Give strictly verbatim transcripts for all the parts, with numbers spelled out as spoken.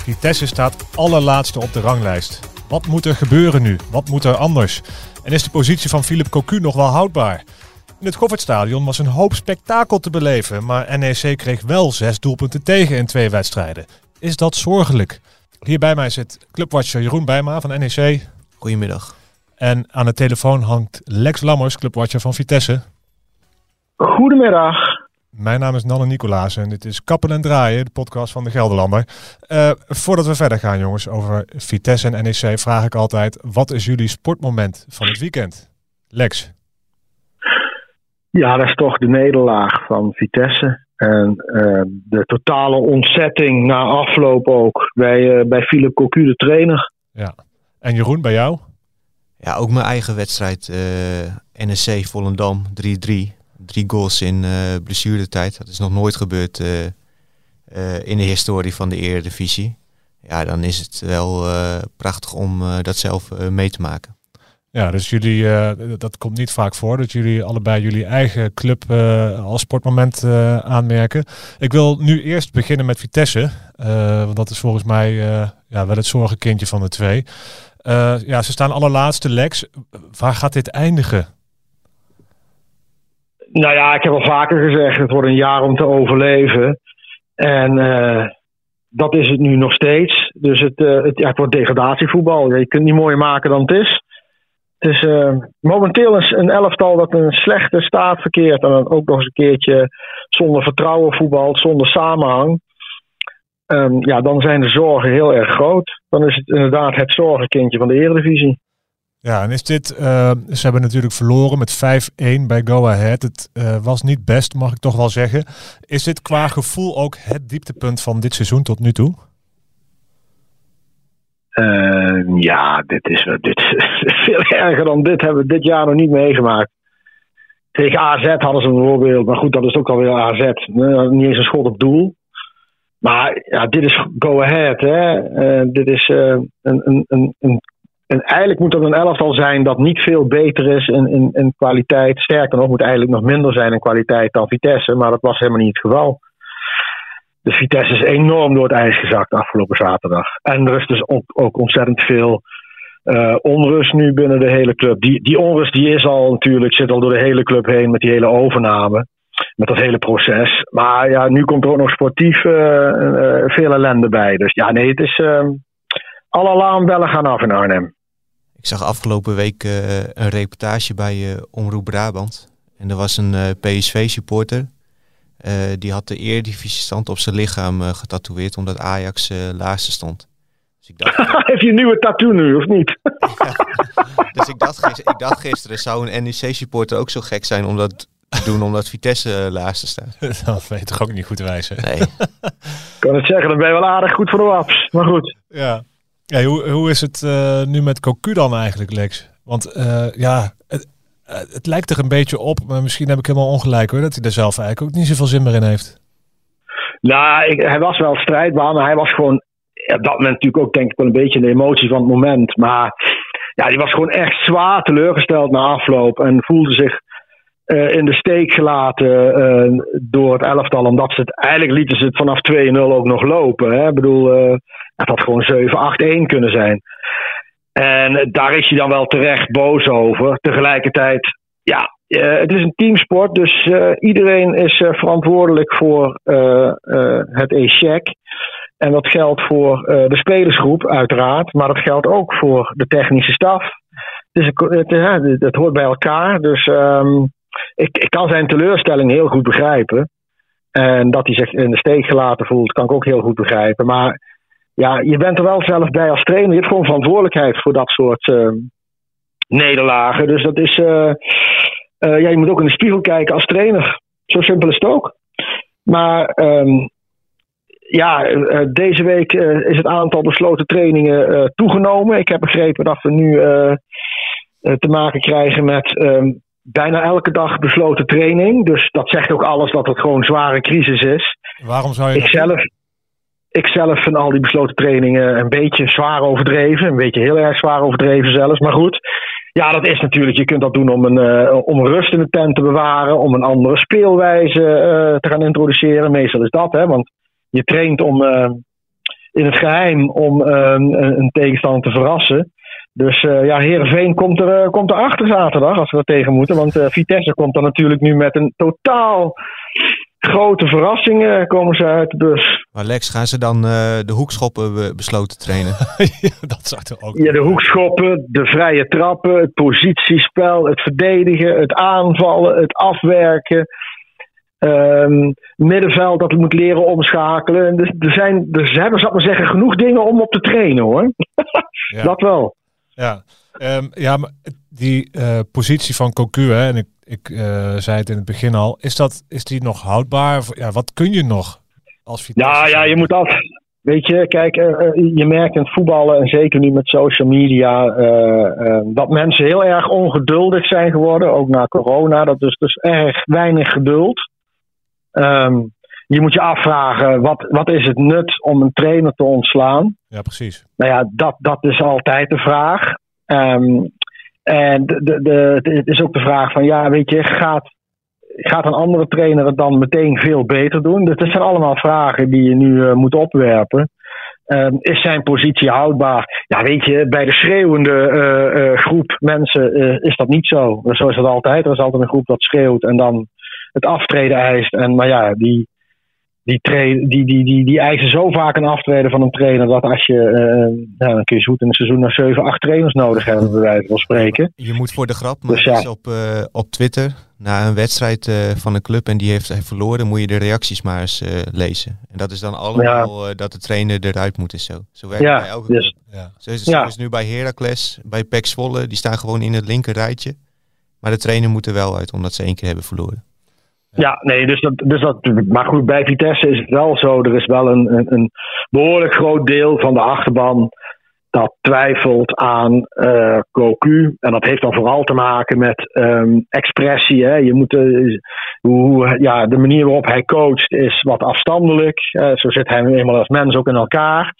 Vitesse staat allerlaatste op de ranglijst. Wat moet er gebeuren nu? Wat moet er anders? En is de positie van Philip Cocu nog wel houdbaar? In het Goffertstadion was een hoop spektakel te beleven, maar N E C kreeg wel zes doelpunten tegen in twee wedstrijden. Is dat zorgelijk? Hier bij mij zit clubwatcher Jeroen Bijma van N E C. Goedemiddag. En aan de telefoon hangt Lex Lammers, clubwatcher van Vitesse. Goedemiddag. Mijn naam is Nanne Nicolaas en dit is Kappen en Draaien, de podcast van de Gelderlander. Uh, voordat we verder gaan, jongens, over Vitesse en N E C vraag ik altijd: wat is jullie sportmoment van het weekend? Lex? Ja, dat is toch de nederlaag van Vitesse. En uh, de totale ontzetting na afloop ook bij, uh, bij Philip Cocu, de trainer. Ja. En Jeroen, bij jou? Ja, ook mijn eigen wedstrijd. Uh, N E C Volendam drie drie. Drie goals in uh, blessuretijd. Dat is nog nooit gebeurd uh, uh, in de historie van de Eredivisie. Ja, dan is het wel uh, prachtig om uh, dat zelf uh, mee te maken. Ja, dus jullie, uh, dat komt niet vaak voor, dat jullie allebei jullie eigen club uh, als sportmoment uh, aanmerken. Ik wil nu eerst beginnen met Vitesse. Uh, want dat is volgens mij uh, ja, wel het zorgenkindje van de twee. Uh, ja, ze staan allerlaatste, Lex. Waar gaat dit eindigen? Nou ja, ik heb al vaker gezegd, het wordt een jaar om te overleven. En uh, dat is het nu nog steeds. Dus het, uh, het, ja, het wordt degradatievoetbal. Je kunt het niet mooier maken dan het is. Het is uh, momenteel is een elftal dat in een slechte staat verkeert. En dan ook nog eens een keertje zonder vertrouwen voetbal, zonder samenhang. Um, ja, dan zijn de zorgen heel erg groot. Dan is het inderdaad het zorgenkindje van de Eredivisie. Ja, en is dit, uh, ze hebben natuurlijk verloren met vijf één bij Go Ahead. Het uh, was niet best, mag ik toch wel zeggen. Is dit qua gevoel ook het dieptepunt van dit seizoen tot nu toe? Uh, ja, dit is, dit is veel erger dan dit. Hebben we dit jaar nog niet meegemaakt. Tegen A Z hadden ze bijvoorbeeld, maar goed, dat is ook alweer A Z. Niet eens een schot op doel. Maar ja, dit is Go Ahead, hè. Uh, dit is uh, een... een, een, een En eigenlijk moet dat een elftal zijn dat niet veel beter is in, in, in kwaliteit. Sterker nog, moet eigenlijk nog minder zijn in kwaliteit dan Vitesse. Maar dat was helemaal niet het geval. Dus Vitesse is enorm door het ijs gezakt afgelopen zaterdag. En er is dus ook, ook ontzettend veel uh, onrust nu binnen de hele club. Die, die onrust die is al natuurlijk, zit al door de hele club heen met die hele overname. Met dat hele proces. Maar ja, nu komt er ook nog sportief uh, uh, veel ellende bij. Dus ja, nee, het is... Uh, alle alarmbellen gaan af in Arnhem. Ik zag afgelopen week uh, een reportage bij uh, Omroep Brabant. En er was een uh, P S V-supporter. Uh, die had de Eredivisiestand op zijn lichaam uh, getatoeëerd omdat Ajax uh, laatste stond. Dus ik dacht, Heeft je een nieuwe tattoo nu, of niet? Ja, dus ik dacht, gisteren, ik dacht gisteren, zou een N E C-supporter ook zo gek zijn om dat te doen omdat Vitesse uh, laatste staat? Dat weet je toch ook niet goed wijzen? Nee. Ik kan het zeggen, dan ben je wel aardig goed voor de waps. Maar goed. Ja. Ja, hoe, hoe is het uh, nu met Cocu dan eigenlijk, Lex? Want uh, ja, het, het lijkt er een beetje op, maar misschien heb ik helemaal ongelijk hoor, dat hij er zelf eigenlijk ook niet zoveel zin meer in heeft. Nou, ik, hij was wel strijdbaar, maar hij was gewoon, op dat moment natuurlijk ook denk ik wel een beetje de emotie van het moment. Maar ja, die was gewoon echt zwaar teleurgesteld na afloop en voelde zich uh, in de steek gelaten uh, door het elftal. Omdat ze het, eigenlijk lieten ze het vanaf twee nul ook nog lopen. Hè? Ik bedoel... Uh, Het had gewoon zeven acht een kunnen zijn. En daar is hij dan wel terecht boos over. Tegelijkertijd, ja, uh, het is een teamsport. Dus uh, iedereen is uh, verantwoordelijk voor uh, uh, het échec. En dat geldt voor uh, de spelersgroep uiteraard. Maar dat geldt ook voor de technische staf. Dus het, het, het, het hoort bij elkaar. Dus um, ik, ik kan zijn teleurstelling heel goed begrijpen. En dat hij zich in de steek gelaten voelt, kan ik ook heel goed begrijpen. Maar... ja, je bent er wel zelf bij als trainer. Je hebt gewoon verantwoordelijkheid voor dat soort uh, nederlagen. Dus dat is... Uh, uh, ja, je moet ook in de spiegel kijken als trainer. Zo simpel is het ook. Maar um, ja, uh, deze week uh, is het aantal besloten trainingen uh, toegenomen. Ik heb begrepen dat we nu uh, uh, te maken krijgen met um, bijna elke dag besloten training. Dus dat zegt ook alles dat het gewoon zware crisis is. Waarom zou je ik zelf, ik zelf vind al die besloten trainingen een beetje zwaar overdreven. Een beetje heel erg zwaar overdreven zelfs, maar goed. Ja, dat is natuurlijk, je kunt dat doen om een, uh, om rust in de tent te bewaren, om een andere speelwijze uh, te gaan introduceren. Meestal is dat, hè, want je traint om uh, in het geheim om uh, een, een tegenstander te verrassen. Dus uh, ja, Heerenveen komt er, uh, komt er achter zaterdag als we er tegen moeten. Want uh, Vitesse komt dan natuurlijk nu met een totaal grote verrassing, uh, komen ze uit de bus. Maar Lex, gaan ze dan uh, de hoekschoppen besloten trainen? Ja, dat zou toch ook. Ja, de hoekschoppen, de vrije trappen, het positiespel, het verdedigen, het aanvallen, het afwerken. Um, middenveld dat moet leren omschakelen. Dus er zijn, dus ze hebben, zal ik maar zeggen, genoeg dingen om op te trainen, hoor. Ja. Dat wel. Ja, um, ja, maar die uh, positie van Cocu, hè, en ik, ik uh, zei het in het begin al, is, dat, is die nog houdbaar? Ja, wat kun je nog als Vitesse? Ja, ja, je moet af. Weet je, kijk, uh, uh, je merkt in het voetballen en zeker nu met social media uh, uh, dat mensen heel erg ongeduldig zijn geworden, ook na corona. Dat is dus erg weinig geduld. Um, je moet je afvragen, wat, wat is het nut om een trainer te ontslaan? Ja, precies. Nou ja, dat, dat is altijd de vraag. Um, en de, de, de, het is ook de vraag van, ja, weet je, gaat, gaat een andere trainer het dan meteen veel beter doen? Dus dat zijn allemaal vragen die je nu uh, moet opwerpen. Um, is zijn positie houdbaar? Ja, weet je, bij de schreeuwende uh, uh, groep mensen uh, is dat niet zo. Zo is dat altijd. Er is altijd een groep dat schreeuwt en dan het aftreden eist. En maar ja, die, die, tra- die, die, die, die eisen zo vaak een aftreden van een trainer dat als je, uh, nou, dan kun je zo goed in een seizoen nog zeven, acht trainers nodig hebben, bij wijze van spreken. Je moet voor de grap, maar dus ja. op, uh, op Twitter, na een wedstrijd uh, van een club en die heeft hij verloren, moet je de reacties maar eens uh, lezen. En dat is dan allemaal ja. uh, dat de trainer eruit moet en zo. Zo werkt ja, het bij elke club. Dus, ja. Zo is het ja. nu bij Heracles, bij P E C Zwolle, die staan gewoon in het linker rijtje. Maar de trainer moet er wel uit, omdat ze één keer hebben verloren. Ja, nee, dus dat, dus dat. Maar goed, bij Vitesse is het wel zo. Er is wel een, een, een behoorlijk groot deel van de achterban dat twijfelt aan uh, Cocu. En dat heeft dan vooral te maken met um, expressie. Hè? Je moet, uh, hoe, ja, de manier waarop hij coacht is wat afstandelijk. Uh, zo zit hij nu eenmaal als mens ook in elkaar.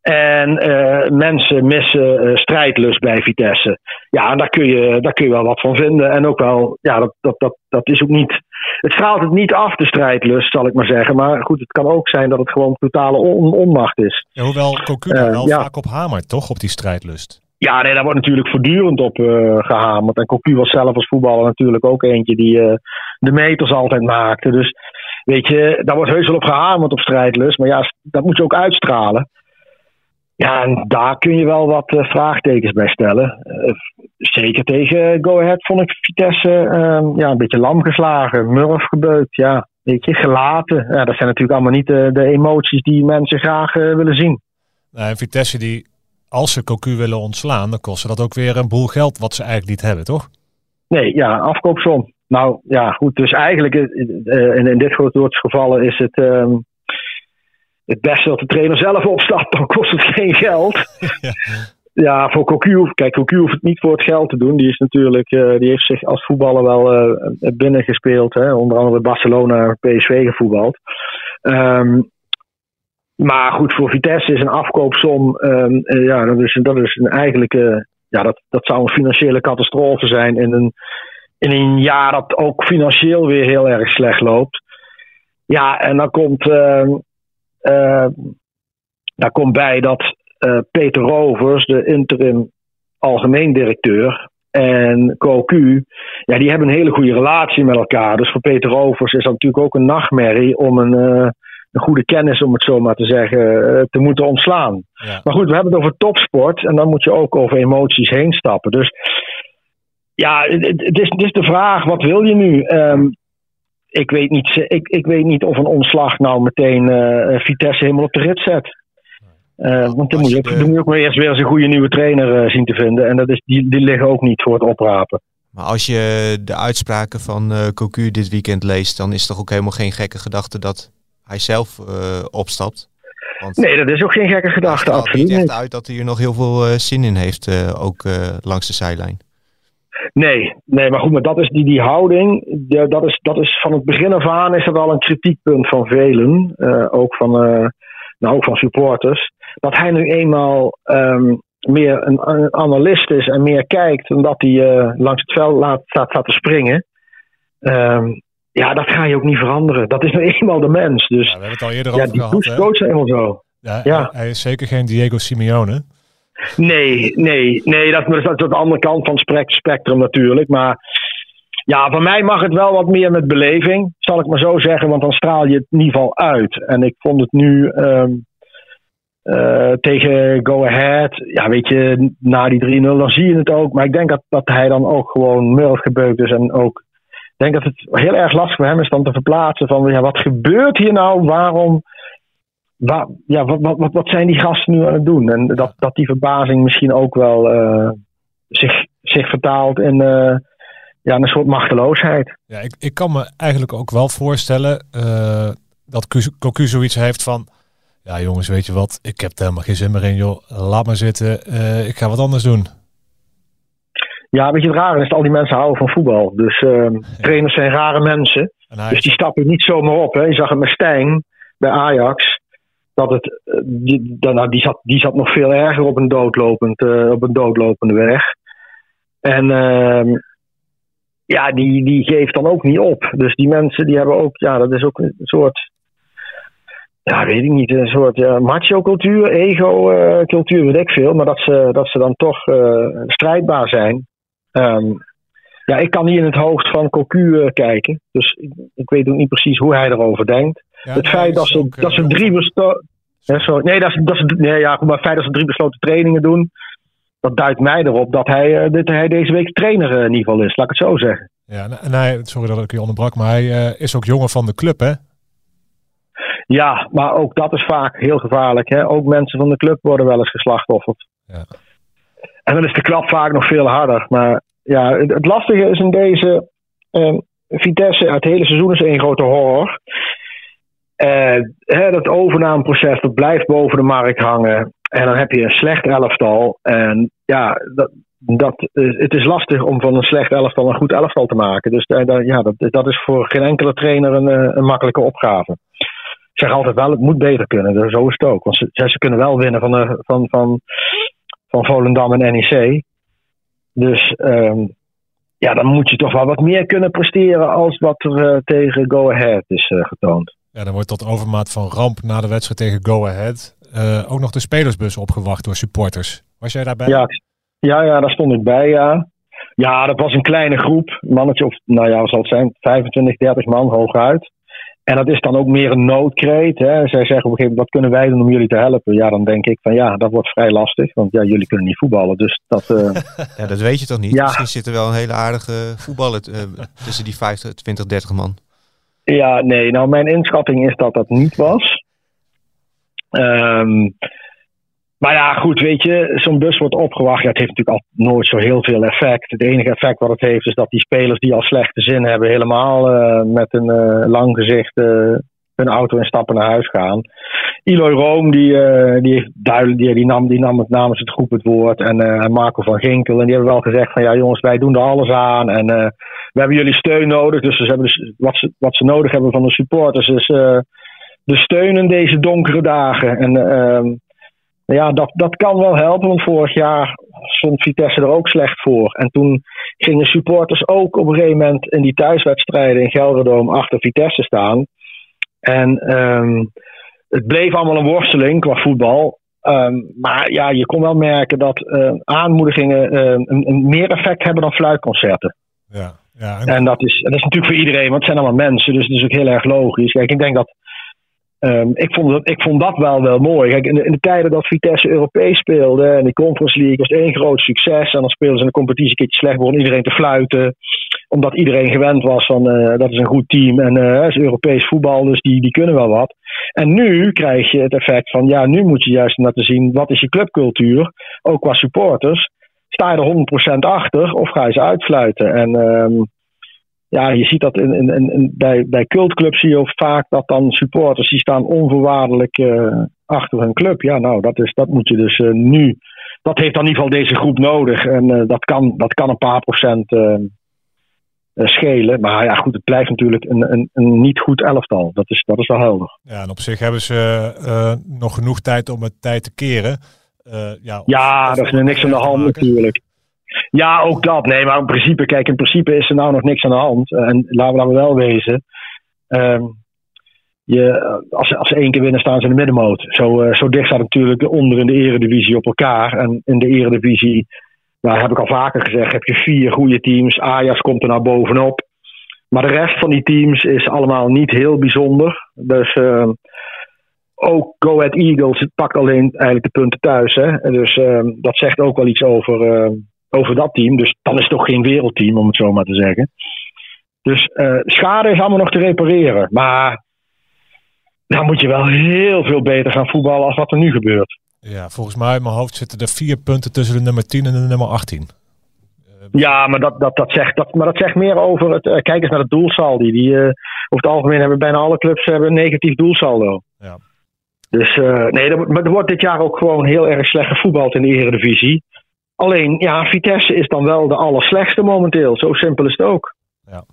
En uh, mensen missen uh, strijdlust bij Vitesse. Ja, en daar kun je, daar kun je wel wat van vinden. En ook wel, ja, dat, dat, dat, dat is ook niet. Het straalt het niet af, de strijdlust, zal ik maar zeggen. Maar goed, het kan ook zijn dat het gewoon totale on- onmacht is. Ja, hoewel Cocu uh, wel ja. vaak op hamert, toch? Op die strijdlust. Ja, nee, daar wordt natuurlijk voortdurend op uh, gehamerd. En Cocu was zelf als voetballer natuurlijk ook eentje die uh, de meters altijd maakte. Dus weet je, daar wordt heus wel op gehamerd op strijdlust. Maar ja, dat moet je ook uitstralen. Ja, en daar kun je wel wat uh, vraagtekens bij stellen. Uh, zeker tegen Go Ahead vond ik Vitesse uh, ja, een beetje lam geslagen, murf gebeukt, ja, een beetje gelaten. Ja, dat zijn natuurlijk allemaal niet de, de emoties die mensen graag uh, willen zien. Nou, en Vitesse, die, als ze Cocu willen ontslaan, dan kost ze dat ook weer een boel geld wat ze eigenlijk niet hebben, toch? Nee, ja, afkoopsom. Nou ja, goed, dus eigenlijk uh, in, in dit soort gevallen is het... Uh, Het beste dat de trainer zelf opstapt, dan kost het geen geld. Ja, ja voor Cocu. Kijk, Cocu hoeft het niet voor het geld te doen. Die is natuurlijk, uh, die heeft zich als voetballer wel uh, binnengespeeld. Hè? Onder andere Barcelona, P S V gevoetbald. Um, maar goed, voor Vitesse is een afkoopsom. Um, uh, ja, dat is, dat is een eigenlijk. Uh, ja, dat, dat zou een financiële catastrofe zijn in een, in een jaar dat ook financieel weer heel erg slecht loopt. Ja, en dan komt. Uh, Uh, daar komt bij dat uh, Peter Rovers, de interim algemeen directeur, en Cocu, ja, die hebben een hele goede relatie met elkaar. Dus voor Peter Rovers is dat natuurlijk ook een nachtmerrie om een, uh, een goede kennis, om het zo maar te zeggen, uh, te moeten ontslaan. Ja. Maar goed, we hebben het over topsport en dan moet je ook over emoties heen stappen. Dus ja, het, het, is, het is de vraag, wat wil je nu? Um, Ik weet, niet, ik, ik weet niet of een ontslag nou meteen uh, Vitesse helemaal op de rit zet. Uh, nou, want dan moet je, de... dan moet je ook maar eerst weer eens een goede nieuwe trainer uh, zien te vinden. En dat is, die, die liggen ook niet voor het oprapen. Maar als je de uitspraken van uh, Cocu dit weekend leest, dan is toch ook helemaal geen gekke gedachte dat hij zelf uh, opstapt. Want nee, dat is ook geen gekke gedachte, absoluut niet. Het ziet echt uit dat hij er nog heel veel uh, zin in heeft, uh, ook uh, langs de zijlijn. Nee, nee, maar goed, maar dat is die, die houding, de, dat, is, dat is van het begin af aan is dat al een kritiekpunt van velen, uh, ook, van, uh, nou, ook van supporters. Dat hij nu eenmaal um, meer een, een analist is en meer kijkt dan dat hij uh, langs het veld laat, staat, staat te springen. Um, ja, dat ga je ook niet veranderen. Dat is nu eenmaal de mens. Dus, ja, we hebben het al eerder ja, over gehad. Die coach is helemaal zo. Ja, ja. Hij is zeker geen Diego Simeone. Nee, nee, nee, dat, dat is de andere kant van het spectrum natuurlijk. Maar ja, van mij mag het wel wat meer met beleving, zal ik maar zo zeggen. Want dan straal je het in ieder geval uit. En ik vond het nu um, uh, tegen Go Ahead, ja weet je, na die drie nul dan zie je het ook. Maar ik denk dat, dat hij dan ook gewoon murf gebeukt is. En ook, ik denk dat het heel erg lastig voor hem is dan te verplaatsen van ja, wat gebeurt hier nou, waarom... Ja, wat, wat, wat zijn die gasten nu aan het doen? En dat, dat die verbazing misschien ook wel uh, zich, zich vertaalt in uh, ja, een soort machteloosheid. Ja, ik, ik kan me eigenlijk ook wel voorstellen uh, dat Cocu zoiets heeft van... Ja jongens, weet je wat? Ik heb er helemaal geen zin meer in, joh. Laat maar zitten. Uh, ik ga wat anders doen. Ja, weet je, het rare is dat al die mensen houden van voetbal. Dus uh, trainers zijn rare mensen. Hij... Dus die stappen niet zomaar op. Hè. Je zag het met Stijn bij Ajax... Dat het, die, nou, die, zat, die zat nog veel erger op een, doodlopend, uh, op een doodlopende weg. En uh, ja, die, die geeft dan ook niet op. Dus die mensen die hebben ook, ja, dat is ook een soort, ja, weet ik niet, een soort ja, macho-cultuur, ego-cultuur, weet ik veel. Maar dat ze, dat ze dan toch uh, strijdbaar zijn. Um, ja, ik kan niet in het hoofd van Cocu uh, kijken. Dus ik, ik weet ook niet precies hoe hij erover denkt. Ja, het feit dat ze, dat ze drie besloten... Nee, dat ze, dat ze, nee ja, maar het feit dat ze drie besloten trainingen doen... dat duidt mij erop dat hij, uh, dat hij deze week trainer in ieder geval is. Laat ik het zo zeggen. Ja, en hij, sorry dat ik je onderbrak, maar hij uh, is ook jongen van de club, hè? Ja, maar ook dat is vaak heel gevaarlijk. Hè? Ook mensen van de club worden wel eens geslachtofferd. Ja. En dan is de klap vaak nog veel harder. Maar ja, het, het lastige is in deze... Uh, Vitesse, het hele seizoen is één grote horror... Uh, hè, dat overnameproces, dat blijft boven de markt hangen. En dan heb je een slecht elftal. En ja, dat, dat, het is lastig om van een slecht elftal een goed elftal te maken. Dus uh, dat, ja, dat, dat is voor geen enkele trainer een, een makkelijke opgave. Ik zeg altijd wel, het moet beter kunnen. Dus zo is het ook. Want ze, ze kunnen wel winnen van, de, van, van, van Volendam en N E C. Dus... Um, ja, dan moet je toch wel wat meer kunnen presteren als wat er uh, tegen Go Ahead is uh, getoond. Ja, dan wordt tot overmaat van ramp na de wedstrijd tegen Go Ahead uh, ook nog de spelersbus opgewacht door supporters. Was jij daarbij? Ja, ja, ja, daar stond ik bij, ja. Ja, dat was een kleine groep, mannetje of, nou ja, wat zal het zijn, vijfentwintig, dertig man hooguit. En dat is dan ook meer een noodkreet. Hè. Zij zeggen op een gegeven moment, wat kunnen wij doen om jullie te helpen? Ja, dan denk ik van ja, dat wordt vrij lastig. Want ja, jullie kunnen niet voetballen. Dus dat... Uh... ja, dat weet je toch niet? Ja. Misschien zit er wel een hele aardige voetballer uh, tussen die vijftig, twintig, dertig man. Ja, nee. Nou, mijn inschatting is dat dat niet was. Um, maar ja, goed, weet je. Zo'n bus wordt opgewacht. Ja, het heeft natuurlijk al nooit zo heel veel effect. Het enige effect wat het heeft is dat die spelers die al slechte zin hebben... helemaal uh, met een uh, lang gezicht uh, hun auto instappen naar huis gaan. Eloy Room, die, uh, die, heeft duidelijk, die, die, nam, die nam het namens het groep het woord. En uh, Marco van Ginkel. En die hebben wel gezegd van ja jongens, wij doen er alles aan. En uh, we hebben jullie steun nodig. Dus, ze hebben dus wat, ze, wat ze nodig hebben van de supporters is uh, de steun in deze donkere dagen. En... Uh, Ja, dat, dat kan wel helpen, want vorig jaar stond Vitesse er ook slecht voor. En toen gingen supporters ook op een gegeven moment in die thuiswedstrijden in Gelderdoom achter Vitesse staan. En um, het bleef allemaal een worsteling qua voetbal. Um, maar ja, je kon wel merken dat uh, aanmoedigingen uh, een, een meer effect hebben dan fluitconcerten. Ja, ja, en... en dat is, dat is natuurlijk voor iedereen, want het zijn allemaal mensen, dus het is ook heel erg logisch. Kijk, ik denk dat... Um, ik, vond dat, ik vond dat wel wel mooi. Kijk, in, de, in de tijden dat Vitesse Europees speelde en de Conference League was het één groot succes. En dan speelden ze in de competitie een keertje slecht, begon iedereen te fluiten. Omdat iedereen gewend was van uh, dat is een goed team en uh, is Europees voetbal, dus die, die kunnen wel wat. En nu krijg je het effect van ja, nu moet je juist laten zien wat is je clubcultuur, ook qua supporters. Sta je er honderd procent achter of ga je ze uitfluiten? En um, Ja, je ziet dat in, in, in, bij, bij cultclubs zie je vaak dat dan supporters die staan onvoorwaardelijk uh, achter hun club. Ja, nou, dat, is, dat moet je dus uh, nu... Dat heeft dan in ieder geval deze groep nodig. En uh, dat, kan, dat kan een paar procent uh, schelen. Maar ja, goed, het blijft natuurlijk een, een, een niet goed elftal. Dat is, dat is wel helder. Ja, en op zich hebben ze uh, uh, nog genoeg tijd om het tijd te keren. Uh, ja, of, ja, daar is er niks aan de hand natuurlijk. Ja, ook dat. Nee, maar in principe, kijk, in principe is er nou nog niks aan de hand. En laten we, laten we wel wezen. Um, je, als, als ze één keer winnen, staan ze in de middenmoot. Zo, uh, zo dicht staat natuurlijk onder in de eredivisie op elkaar. En in de eredivisie, daar heb ik al vaker gezegd, heb je vier goede teams. Ajax komt er nou bovenop. Maar de rest van die teams is allemaal niet heel bijzonder. Dus... Uh, Ook Go Ahead Eagles pakt alleen eigenlijk de punten thuis. Hè? Dus uh, dat zegt ook wel iets over, uh, over dat team. Dus dan is het toch geen wereldteam, om het zo maar te zeggen. Dus uh, schade is allemaal nog te repareren. Maar dan moet je wel heel veel beter gaan voetballen als wat er nu gebeurt. Ja, volgens mij in mijn hoofd zitten er vier punten tussen de nummer tien en de nummer achttien. Ja, maar dat, dat, dat zegt, dat, maar dat zegt meer over het... Uh, kijk eens naar het doelsaldi. Die, uh, over het algemeen hebben bijna alle clubs hebben een negatief doelsaldo. Ja. Dus uh, nee, er, er wordt dit jaar ook gewoon heel erg slecht gevoetbald in de Eredivisie. Alleen, ja, Vitesse is dan wel de allerslechtste momenteel. Zo simpel is het ook. Ja.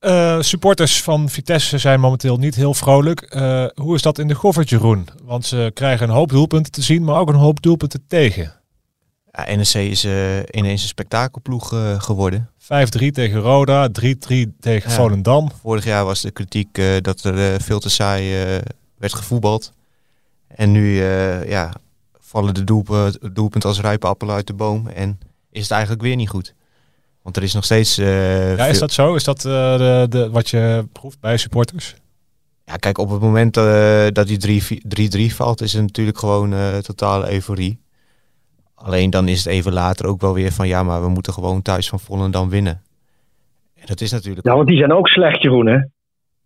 Uh, supporters van Vitesse zijn momenteel niet heel vrolijk. Uh, hoe is dat in de Goffert, Jeroen? Want ze krijgen een hoop doelpunten te zien, maar ook een hoop doelpunten tegen. Ja, N E C is uh, ineens een spektakelploeg uh, geworden. vijf drie tegen Roda, drie drie tegen ja. Volendam. Vorig jaar was de kritiek uh, dat er uh, veel te saai... Uh, werd gevoetbald. En nu uh, ja, vallen de doelpunten doelpunt als rijpe appelen uit de boom. En is het eigenlijk weer niet goed. Want er is nog steeds... Uh, ja, is dat zo? Is dat uh, de, de, wat je proeft bij supporters? Ja, kijk, op het moment uh, dat die drie drie valt, is het natuurlijk gewoon uh, totale euforie. Alleen dan is het even later ook wel weer van... ja, maar we moeten gewoon thuis van Volendam winnen. En dat is natuurlijk... Ja, want die zijn ook slecht, Jeroen, hè?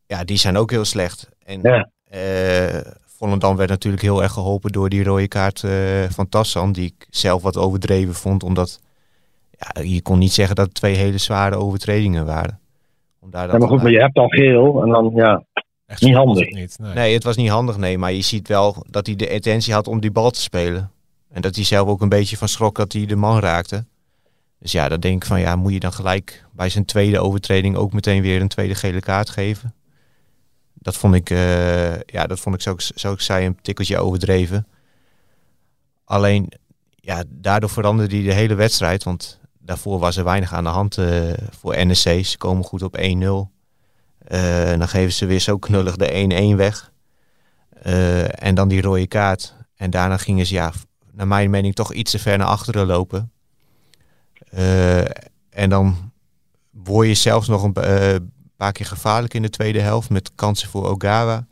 Ja, die zijn ook heel slecht. En... Ja. Uh, Volendam werd natuurlijk heel erg geholpen door die rode kaart uh, van Tassan, die ik zelf wat overdreven vond, omdat ja, je kon niet zeggen dat het twee hele zware overtredingen waren. Om daar dat ja, maar goed, uit... maar je hebt al geel en dan ja, echt niet handig. Het niet, nee. nee, het was niet handig, nee, maar je ziet wel dat hij de intentie had om die bal te spelen. En dat hij zelf ook een beetje van schrok dat hij de man raakte. Dus ja, dan denk ik van ja, moet je dan gelijk bij zijn tweede overtreding ook meteen weer een tweede gele kaart geven? Dat vond ik, uh, ja, dat vond ik zo, zo ik zei, een tikkeltje overdreven. Alleen, ja, daardoor veranderde hij de hele wedstrijd. Want daarvoor was er weinig aan de hand uh, voor N E C. Ze komen goed op één nul. Uh, dan geven ze weer zo knullig de één-één weg. Uh, en dan die rode kaart. En daarna gingen ze, ja, naar mijn mening, toch iets te ver naar achteren lopen. Uh, en dan word je zelfs nog een... Uh, Een paar keer gevaarlijk in de tweede helft met kansen voor Ogawa.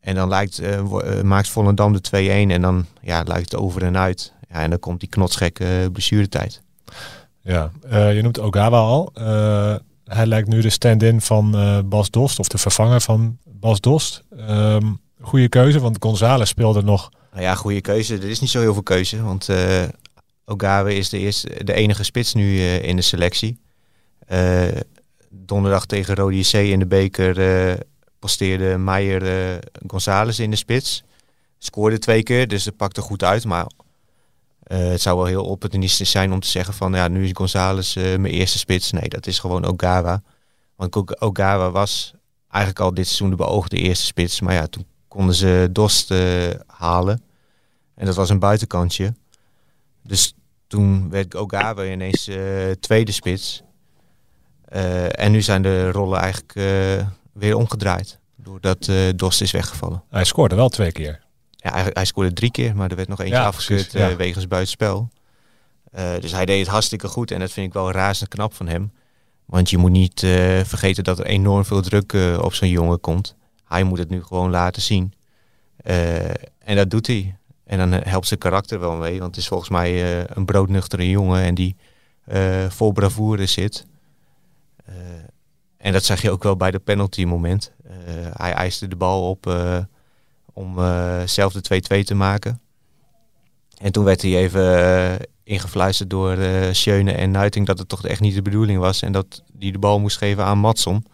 En dan lijkt, uh, maakt Volendam de twee-één en dan ja, lijkt het over en uit. Ja, en dan komt die knotsgekke blessuretijd. Ja, uh, je noemt Ogawa al. Uh, hij lijkt nu de stand-in van uh, Bas Dost of de vervanger van Bas Dost. Um, goede keuze, want Gonzales speelde nog. Nou ja, goede keuze. Er is niet zo heel veel keuze, want uh, Ogawa is de, eerste, de enige spits nu uh, in de selectie. Uh, Donderdag tegen Rode C in de beker uh, posteerde Meijer uh, Gonzales in de spits. Scoorde twee keer, dus dat pakte goed uit. Maar uh, het zou wel heel opportunistisch zijn om te zeggen van... ja, nu is Gonzales uh, mijn eerste spits. Nee, dat is gewoon Ogawa. Want Ogawa was eigenlijk al dit seizoen de beoogde eerste spits. Maar ja, toen konden ze Dost uh, halen. En dat was een buitenkantje. Dus toen werd Ogawa ineens uh, tweede spits... Uh, en nu zijn de rollen eigenlijk uh, weer omgedraaid. Doordat uh, Dost is weggevallen. Hij scoorde wel twee keer. Ja, hij, hij scoorde drie keer, maar er werd nog eentje ja, afgekeurd ja. uh, wegens buitenspel. Uh, dus hij deed het hartstikke goed. En dat vind ik wel razend knap van hem. Want je moet niet uh, vergeten dat er enorm veel druk uh, op zo'n jongen komt. Hij moet het nu gewoon laten zien. Uh, en dat doet hij. En dan helpt zijn karakter wel mee. Want het is volgens mij uh, een broodnuchtere jongen. En die uh, vol bravoure zit... Uh, en dat zag je ook wel bij de penalty moment. Uh, hij eiste de bal op uh, om uh, zelf de twee-twee te maken. En toen werd hij even uh, ingefluisterd door uh, Schöne en Nuiting dat het toch echt niet de bedoeling was. En dat hij de bal moest geven aan Matson.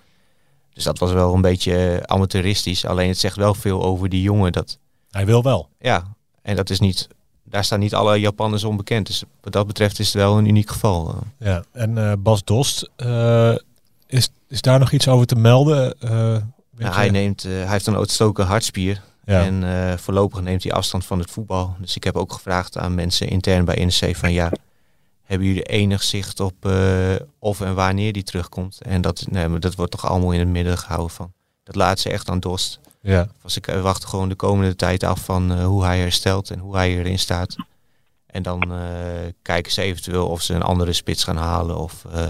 Dus dat was wel een beetje amateuristisch. Alleen het zegt wel veel over die jongen. Dat, hij wil wel. Ja, en dat is niet... Daar staan niet alle Japanners onbekend. Dus wat dat betreft is het wel een uniek geval. Ja, en uh, Bas Dost, uh, is, is daar nog iets over te melden? Uh, nou, hij, neemt, uh, hij heeft een ontstoken hartspier. Ja. En uh, voorlopig neemt hij afstand van het voetbal. Dus ik heb ook gevraagd aan mensen intern bij N E C van ja, hebben jullie enig zicht op uh, of en wanneer die terugkomt? En dat, nee, maar dat wordt toch allemaal in het midden gehouden van. Dat laat ze echt aan Dost. Ja. Als ik wacht gewoon de komende tijd af van uh, hoe hij herstelt en hoe hij erin staat. En dan uh, kijken ze eventueel of ze een andere spits gaan halen. Of, uh,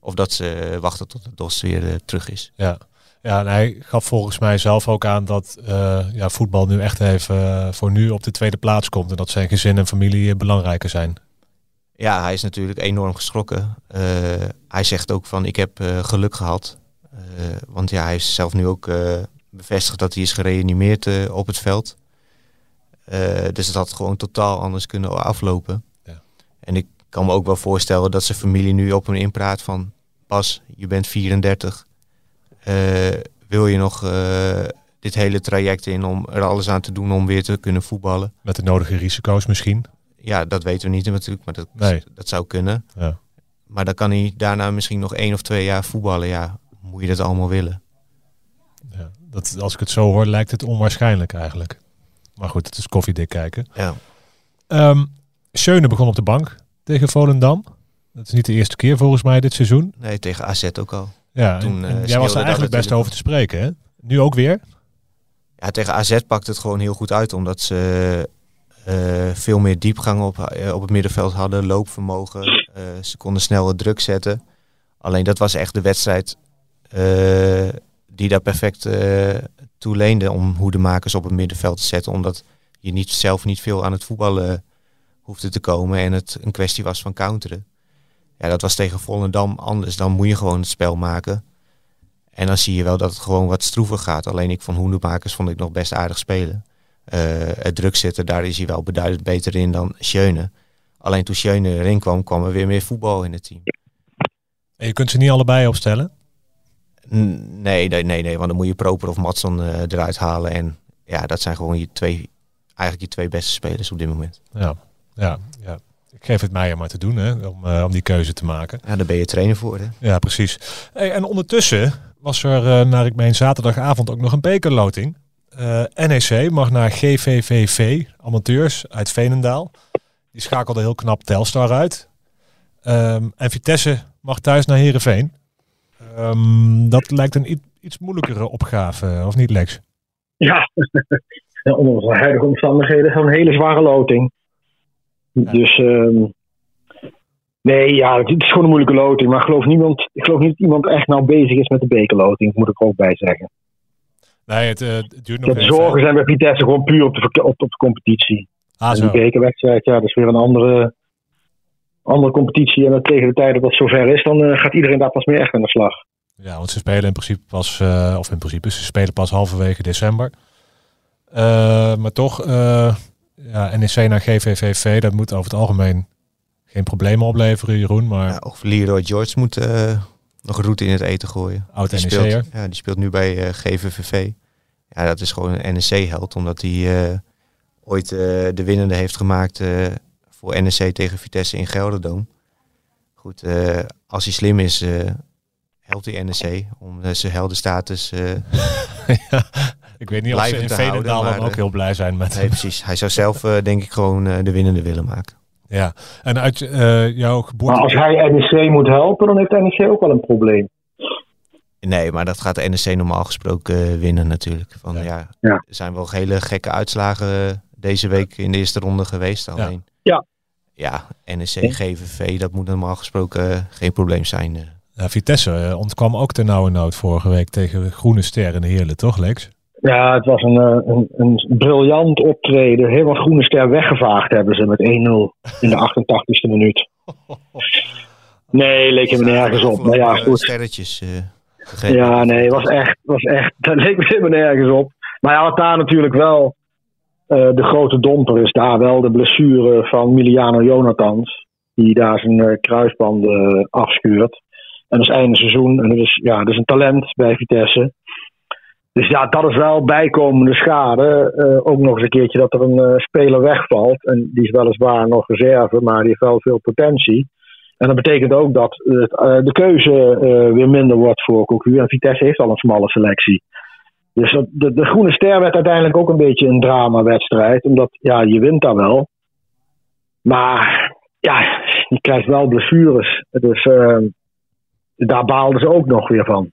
of dat ze wachten tot de Dost weer uh, terug is. Ja, ja, en hij gaf volgens mij zelf ook aan dat uh, ja, voetbal nu echt even uh, voor nu op de tweede plaats komt. En dat zijn gezin en familie belangrijker zijn. Ja, hij is natuurlijk enorm geschrokken. Uh, hij zegt ook van ik heb uh, geluk gehad. Uh, want ja, hij is zelf nu ook... Uh, bevestigd dat hij is gereanimeerd uh, op het veld. Uh, dus het had gewoon totaal anders kunnen aflopen. Ja. En ik kan me ook wel voorstellen dat zijn familie nu op hem inpraat van... Bas, je bent vierendertig. Uh, wil je nog uh, dit hele traject in om er alles aan te doen om weer te kunnen voetballen? Met de nodige risico's misschien? Ja, dat weten we niet natuurlijk, maar dat, nee. dat zou kunnen. Ja. Maar dan kan hij daarna misschien nog één of twee jaar voetballen. Ja, moet je dat allemaal willen? Ja. Dat, als ik het zo hoor, lijkt het onwaarschijnlijk eigenlijk. Maar goed, het is koffiedik kijken. Ja. Um, Schöne begon op de bank tegen Volendam. Dat is niet de eerste keer volgens mij dit seizoen. Nee, tegen A Z ook al. Ja, toen, uh, jij was daar eigenlijk best over te spreken, hè? Nu ook weer? Ja, tegen A Z pakt het gewoon heel goed uit. Omdat ze uh, veel meer diepgang op, uh, op het middenveld hadden. Loopvermogen. Uh, ze konden snel druk zetten. Alleen dat was echt de wedstrijd... Uh, die daar perfect uh, toe leende om hoedemakers op het middenveld te zetten. Omdat je niet, zelf niet veel aan het voetballen hoefde te komen. En het een kwestie was van counteren. Ja, dat was tegen Volendam anders. Dan moet je gewoon het spel maken. En dan zie je wel dat het gewoon wat stroever gaat. Alleen ik van Hoendermakers vond ik nog best aardig spelen. Uh, het druk zitten, daar is hij wel beduidend beter in dan Schöne. Alleen toen Schöne erin kwam, kwam er weer meer voetbal in het team. En je kunt ze niet allebei opstellen? Nee, nee, nee, nee, want dan moet je Proper of Matson uh, eruit halen. En ja, dat zijn gewoon je twee, eigenlijk je twee beste spelers op dit moment. Ja, ja, ja. Ik geef het Meijer maar te doen, hè, om, uh, om die keuze te maken. Ja, daar ben je trainer voor, hè. Ja, precies. Hey, en ondertussen was er, uh, naar ik meen, zaterdagavond ook nog een bekerloting. Uh, N E C mag naar G V V V, amateurs uit Veenendaal. Die schakelde heel knap Telstar uit. Um, en Vitesse mag thuis naar Heerenveen. Um, dat lijkt een iets moeilijkere opgave, of niet, Lex? Ja, onder de huidige omstandigheden een hele zware loting. Ja. Dus, um, nee, ja, het is gewoon een moeilijke loting. Maar geloof niemand, ik geloof niet dat iemand echt nou bezig is met de bekerloting, moet ik ook bij zeggen. Nee, het, uh, het duurt nog. De zorgen zijn bij Vitesse gewoon puur op de, op, op de competitie. Ah, en die bekerwedstrijd, ja, dat is weer een andere... andere competitie en tegen de tijd dat het zover is, dan uh, gaat iedereen daar pas meer echt aan de slag. Ja, want ze spelen in principe pas, uh, of in principe, ze spelen pas halverwege december. Uh, maar toch, uh, ja, N E C naar G V V V, dat moet over het algemeen geen problemen opleveren, Jeroen. Maar... Ja, of Leroy George moet uh, nog roet in het eten gooien. Oud-N E C'er. Ja, die speelt nu bij uh, G V V V. Ja, dat is gewoon een N E C-held, omdat hij uh, ooit uh, de winnende heeft gemaakt... Uh, voor N E C tegen Vitesse in Gelderdoom. Goed, uh, als hij slim is, uh, helpt hij N E C om uh, zijn heldenstatus. Uh, ja, ik weet niet of ze in Veenendaal dan ook heel blij zijn met. Nee, hem. Precies. Hij zou zelf, uh, denk ik, gewoon uh, de winnende willen maken. Ja, en uit uh, jouw geboorte. Maar als hij N E C moet helpen, dan heeft N E C ook wel een probleem. Nee, maar dat gaat N E C normaal gesproken uh, winnen, natuurlijk. Van, ja. Ja, ja. Er zijn wel hele gekke uitslagen deze week in de eerste ronde geweest. Alleen. Ja. Ja. Ja, N E C, G V V, dat moet normaal gesproken uh, geen probleem zijn. Uh. Ja, Vitesse uh, ontkwam ook ter nauwernood vorige week tegen Groene Ster in de Heerlen, toch Lex? Ja, het was een, uh, een, een briljant optreden. Helemaal Groene Ster weggevaagd hebben ze met één nul in de achtentachtigste minuut. Nee, leek hem nergens op. Maar ja, goed. Sterretjes. Uh, ja, nee, was echt, was echt, dat leek me helemaal nergens op. Maar ja, wat daar natuurlijk wel... Uh, de grote domper is daar wel de blessure van Miliano Jonathans, die daar zijn uh, kruisbanden uh, afschuurt. En dat is einde seizoen. En dat is, ja, dat is een talent bij Vitesse. Dus ja, dat is wel bijkomende schade. Uh, ook nog eens een keertje dat er een uh, speler wegvalt. En die is weliswaar nog reserve, maar die heeft wel veel potentie. En dat betekent ook dat uh, de keuze uh, weer minder wordt voor Cocu. En Vitesse heeft al een smalle selectie. Dus dat, de, de Groene Ster werd uiteindelijk ook een beetje een dramawedstrijd. Omdat, ja, je wint daar wel. Maar, ja, je krijgt wel blessures. Dus uh, daar baalden ze ook nog weer van.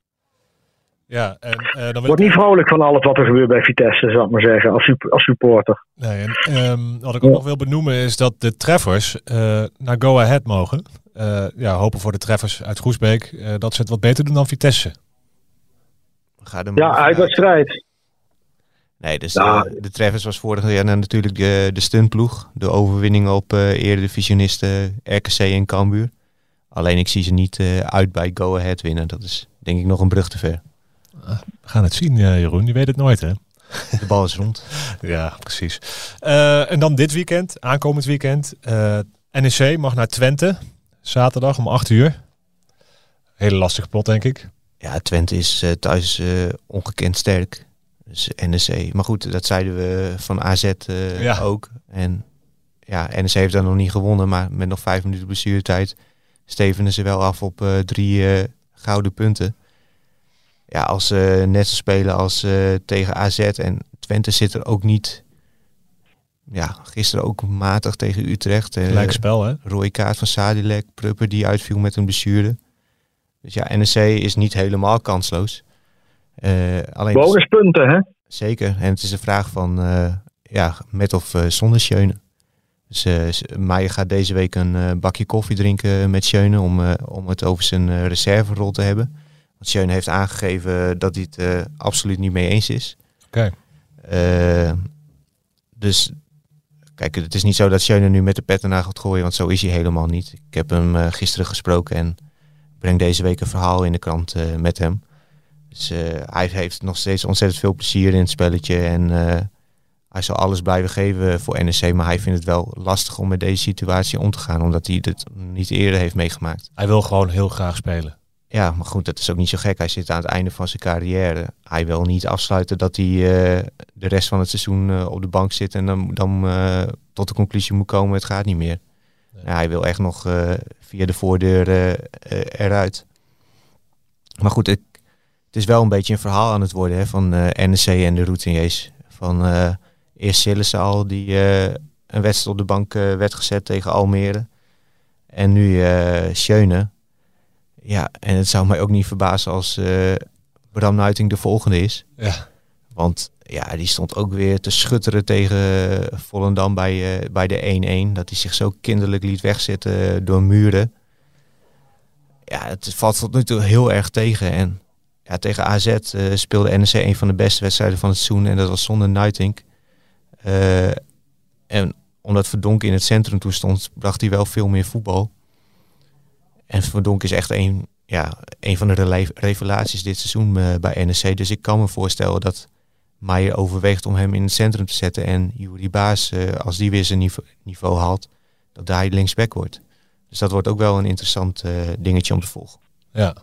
Ja, en, uh, dan wil Wordt ik... niet vrolijk van alles wat er gebeurt bij Vitesse, zou ik maar zeggen, als, als supporter. Nee, en, um, wat ik ook ja. nog wil benoemen is dat de Treffers uh, naar Go Ahead mogen. Uh, ja, hopen voor de Treffers uit Groesbeek uh, dat ze het wat beter doen dan Vitesse. Ga er maar ja, uitwedstrijd. Nee, dus ja. de, de Treffers was vorig jaar natuurlijk de, de stuntploeg. De overwinning op uh, eredivisionisten R K C en Cambuur. Alleen ik zie ze niet uh, uit bij Go Ahead winnen. Dat is denk ik nog een brug te ver. We gaan het zien, Jeroen. Je weet het nooit, hè? De bal is rond. Ja, precies. Uh, en dan dit weekend, aankomend weekend. Uh, N E C mag naar Twente. Zaterdag om acht uur. Hele lastig plot, denk ik. Ja, Twente is uh, thuis uh, ongekend sterk. Dus N E C. Maar goed, dat zeiden we van A Z uh, ja. ook. En ja, N E C heeft daar nog niet gewonnen. Maar met nog vijf minuten blessuretijd stevenen ze wel af op uh, drie uh, gouden punten. Ja, als ze uh, net zo spelen als uh, tegen A Z en Twente zit er ook niet. Ja, gisteren ook matig tegen Utrecht. Uh, Gelijk spel, hè? Rode kaart van Sadilek, Prupper die uitviel met een blessure. Dus ja, N E C is niet helemaal kansloos. Uh, alleen bonuspunten, hè? Zeker. En het is een vraag van uh, ja, met of uh, zonder Schöne. Dus uh, Meijer gaat deze week een uh, bakje koffie drinken met Schöne om, uh, om het over zijn uh, reserverol te hebben. Want Schöne heeft aangegeven dat hij het uh, absoluut niet mee eens is. Oké. Okay. Uh, dus kijk, het is niet zo dat Schöne nu met de pet ernaar gaat gooien, want zo is hij helemaal niet. Ik heb hem uh, gisteren gesproken en breng deze week een verhaal in de krant uh, met hem. Dus uh, hij heeft nog steeds ontzettend veel plezier in het spelletje en uh, hij zal alles blijven geven voor N E C, maar hij vindt het wel lastig om met deze situatie om te gaan, omdat hij dit niet eerder heeft meegemaakt. Hij wil gewoon heel graag spelen. Ja, maar goed, dat is ook niet zo gek. Hij zit aan het einde van zijn carrière. Hij wil niet afsluiten dat hij uh, de rest van het seizoen uh, op de bank zit en dan, dan uh, tot de conclusie moet komen, het gaat niet meer. Nee. Nou, hij wil echt nog uh, via de voordeur uh, uh, eruit. Maar goed, ik, het is wel een beetje een verhaal aan het worden, hè, van uh, N E C en de routiniers. Van uh, eerst Sillissen al, die uh, een wedstrijd op de bank uh, werd gezet tegen Almere. En nu uh, Schöne. Ja, en het zou mij ook niet verbazen als uh, Bram Nuiting de volgende is. Ja. Want ja, die stond ook weer te schutteren tegen uh, Volendam bij, uh, bij de één-één. Dat hij zich zo kinderlijk liet wegzetten door muren. Ja, het valt tot nu toe heel erg tegen. En ja, tegen A Z uh, speelde N E C een van de beste wedstrijden van het seizoen. En dat was zonder Nuiting. Uh, en omdat Verdonk in het centrum toe stond, bracht hij wel veel meer voetbal. En Van Donk is echt een, ja, een van de revelaties dit seizoen uh, bij N E C. Dus ik kan me voorstellen dat Meijer overweegt om hem in het centrum te zetten. En Yuri Baas, uh, als die weer zijn niveau, niveau haalt, dat hij linksback wordt. Dus dat wordt ook wel een interessant uh, dingetje om te volgen. Ja.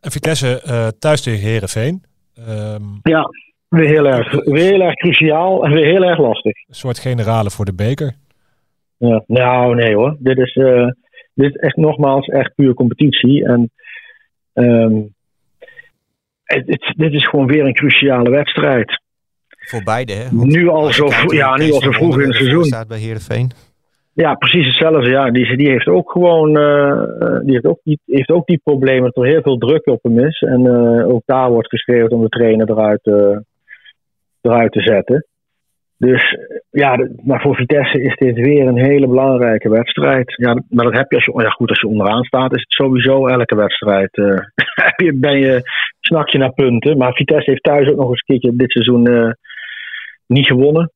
En Vitesse uh, thuis tegen Heerenveen. Um, ja, weer heel erg, weer heel erg cruciaal en weer heel erg lastig. Een soort generale voor de beker. Ja. Nou, nee hoor. Dit is... Uh... Dit is echt nogmaals echt puur competitie. En um, het, het, dit is gewoon weer een cruciale wedstrijd. Voor beide, hè? Want nu al zo, ja, nu al zo vroeg in het seizoen. Staat bij Heerenveen. Ja, precies hetzelfde. Ja. Die, die heeft ook gewoon uh, die heeft ook, die, heeft ook die problemen dat er heel veel druk op hem is. En uh, ook daar wordt geschreeuwd om de trainer eruit, uh, eruit te zetten. Dus ja, maar voor Vitesse is dit weer een hele belangrijke wedstrijd. Ja, maar dat heb je als je, ja goed, als je onderaan staat, is het sowieso elke wedstrijd. Uh, ben je, snak je naar punten. Maar Vitesse heeft thuis ook nog eens een keertje dit seizoen uh, niet gewonnen.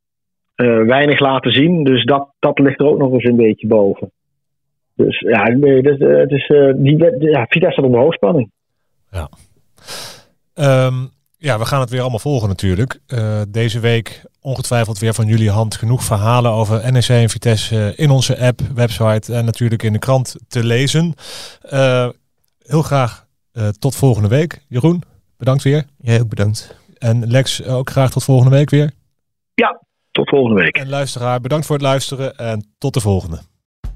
Uh, weinig laten zien, dus dat, dat ligt er ook nog eens een beetje boven. Dus ja, nee, dus, uh, dus, uh, die, ja Vitesse staat onder hoogspanning. Ja. Um... Ja, we gaan het weer allemaal volgen natuurlijk. Uh, deze week ongetwijfeld weer van jullie hand genoeg verhalen over N E C en Vitesse in onze app, website en natuurlijk in de krant te lezen. Uh, heel graag uh, tot volgende week. Jeroen, bedankt weer. Jij ook bedankt. En Lex, ook graag tot volgende week weer. Ja, tot volgende week. En luisteraar, bedankt voor het luisteren en tot de volgende.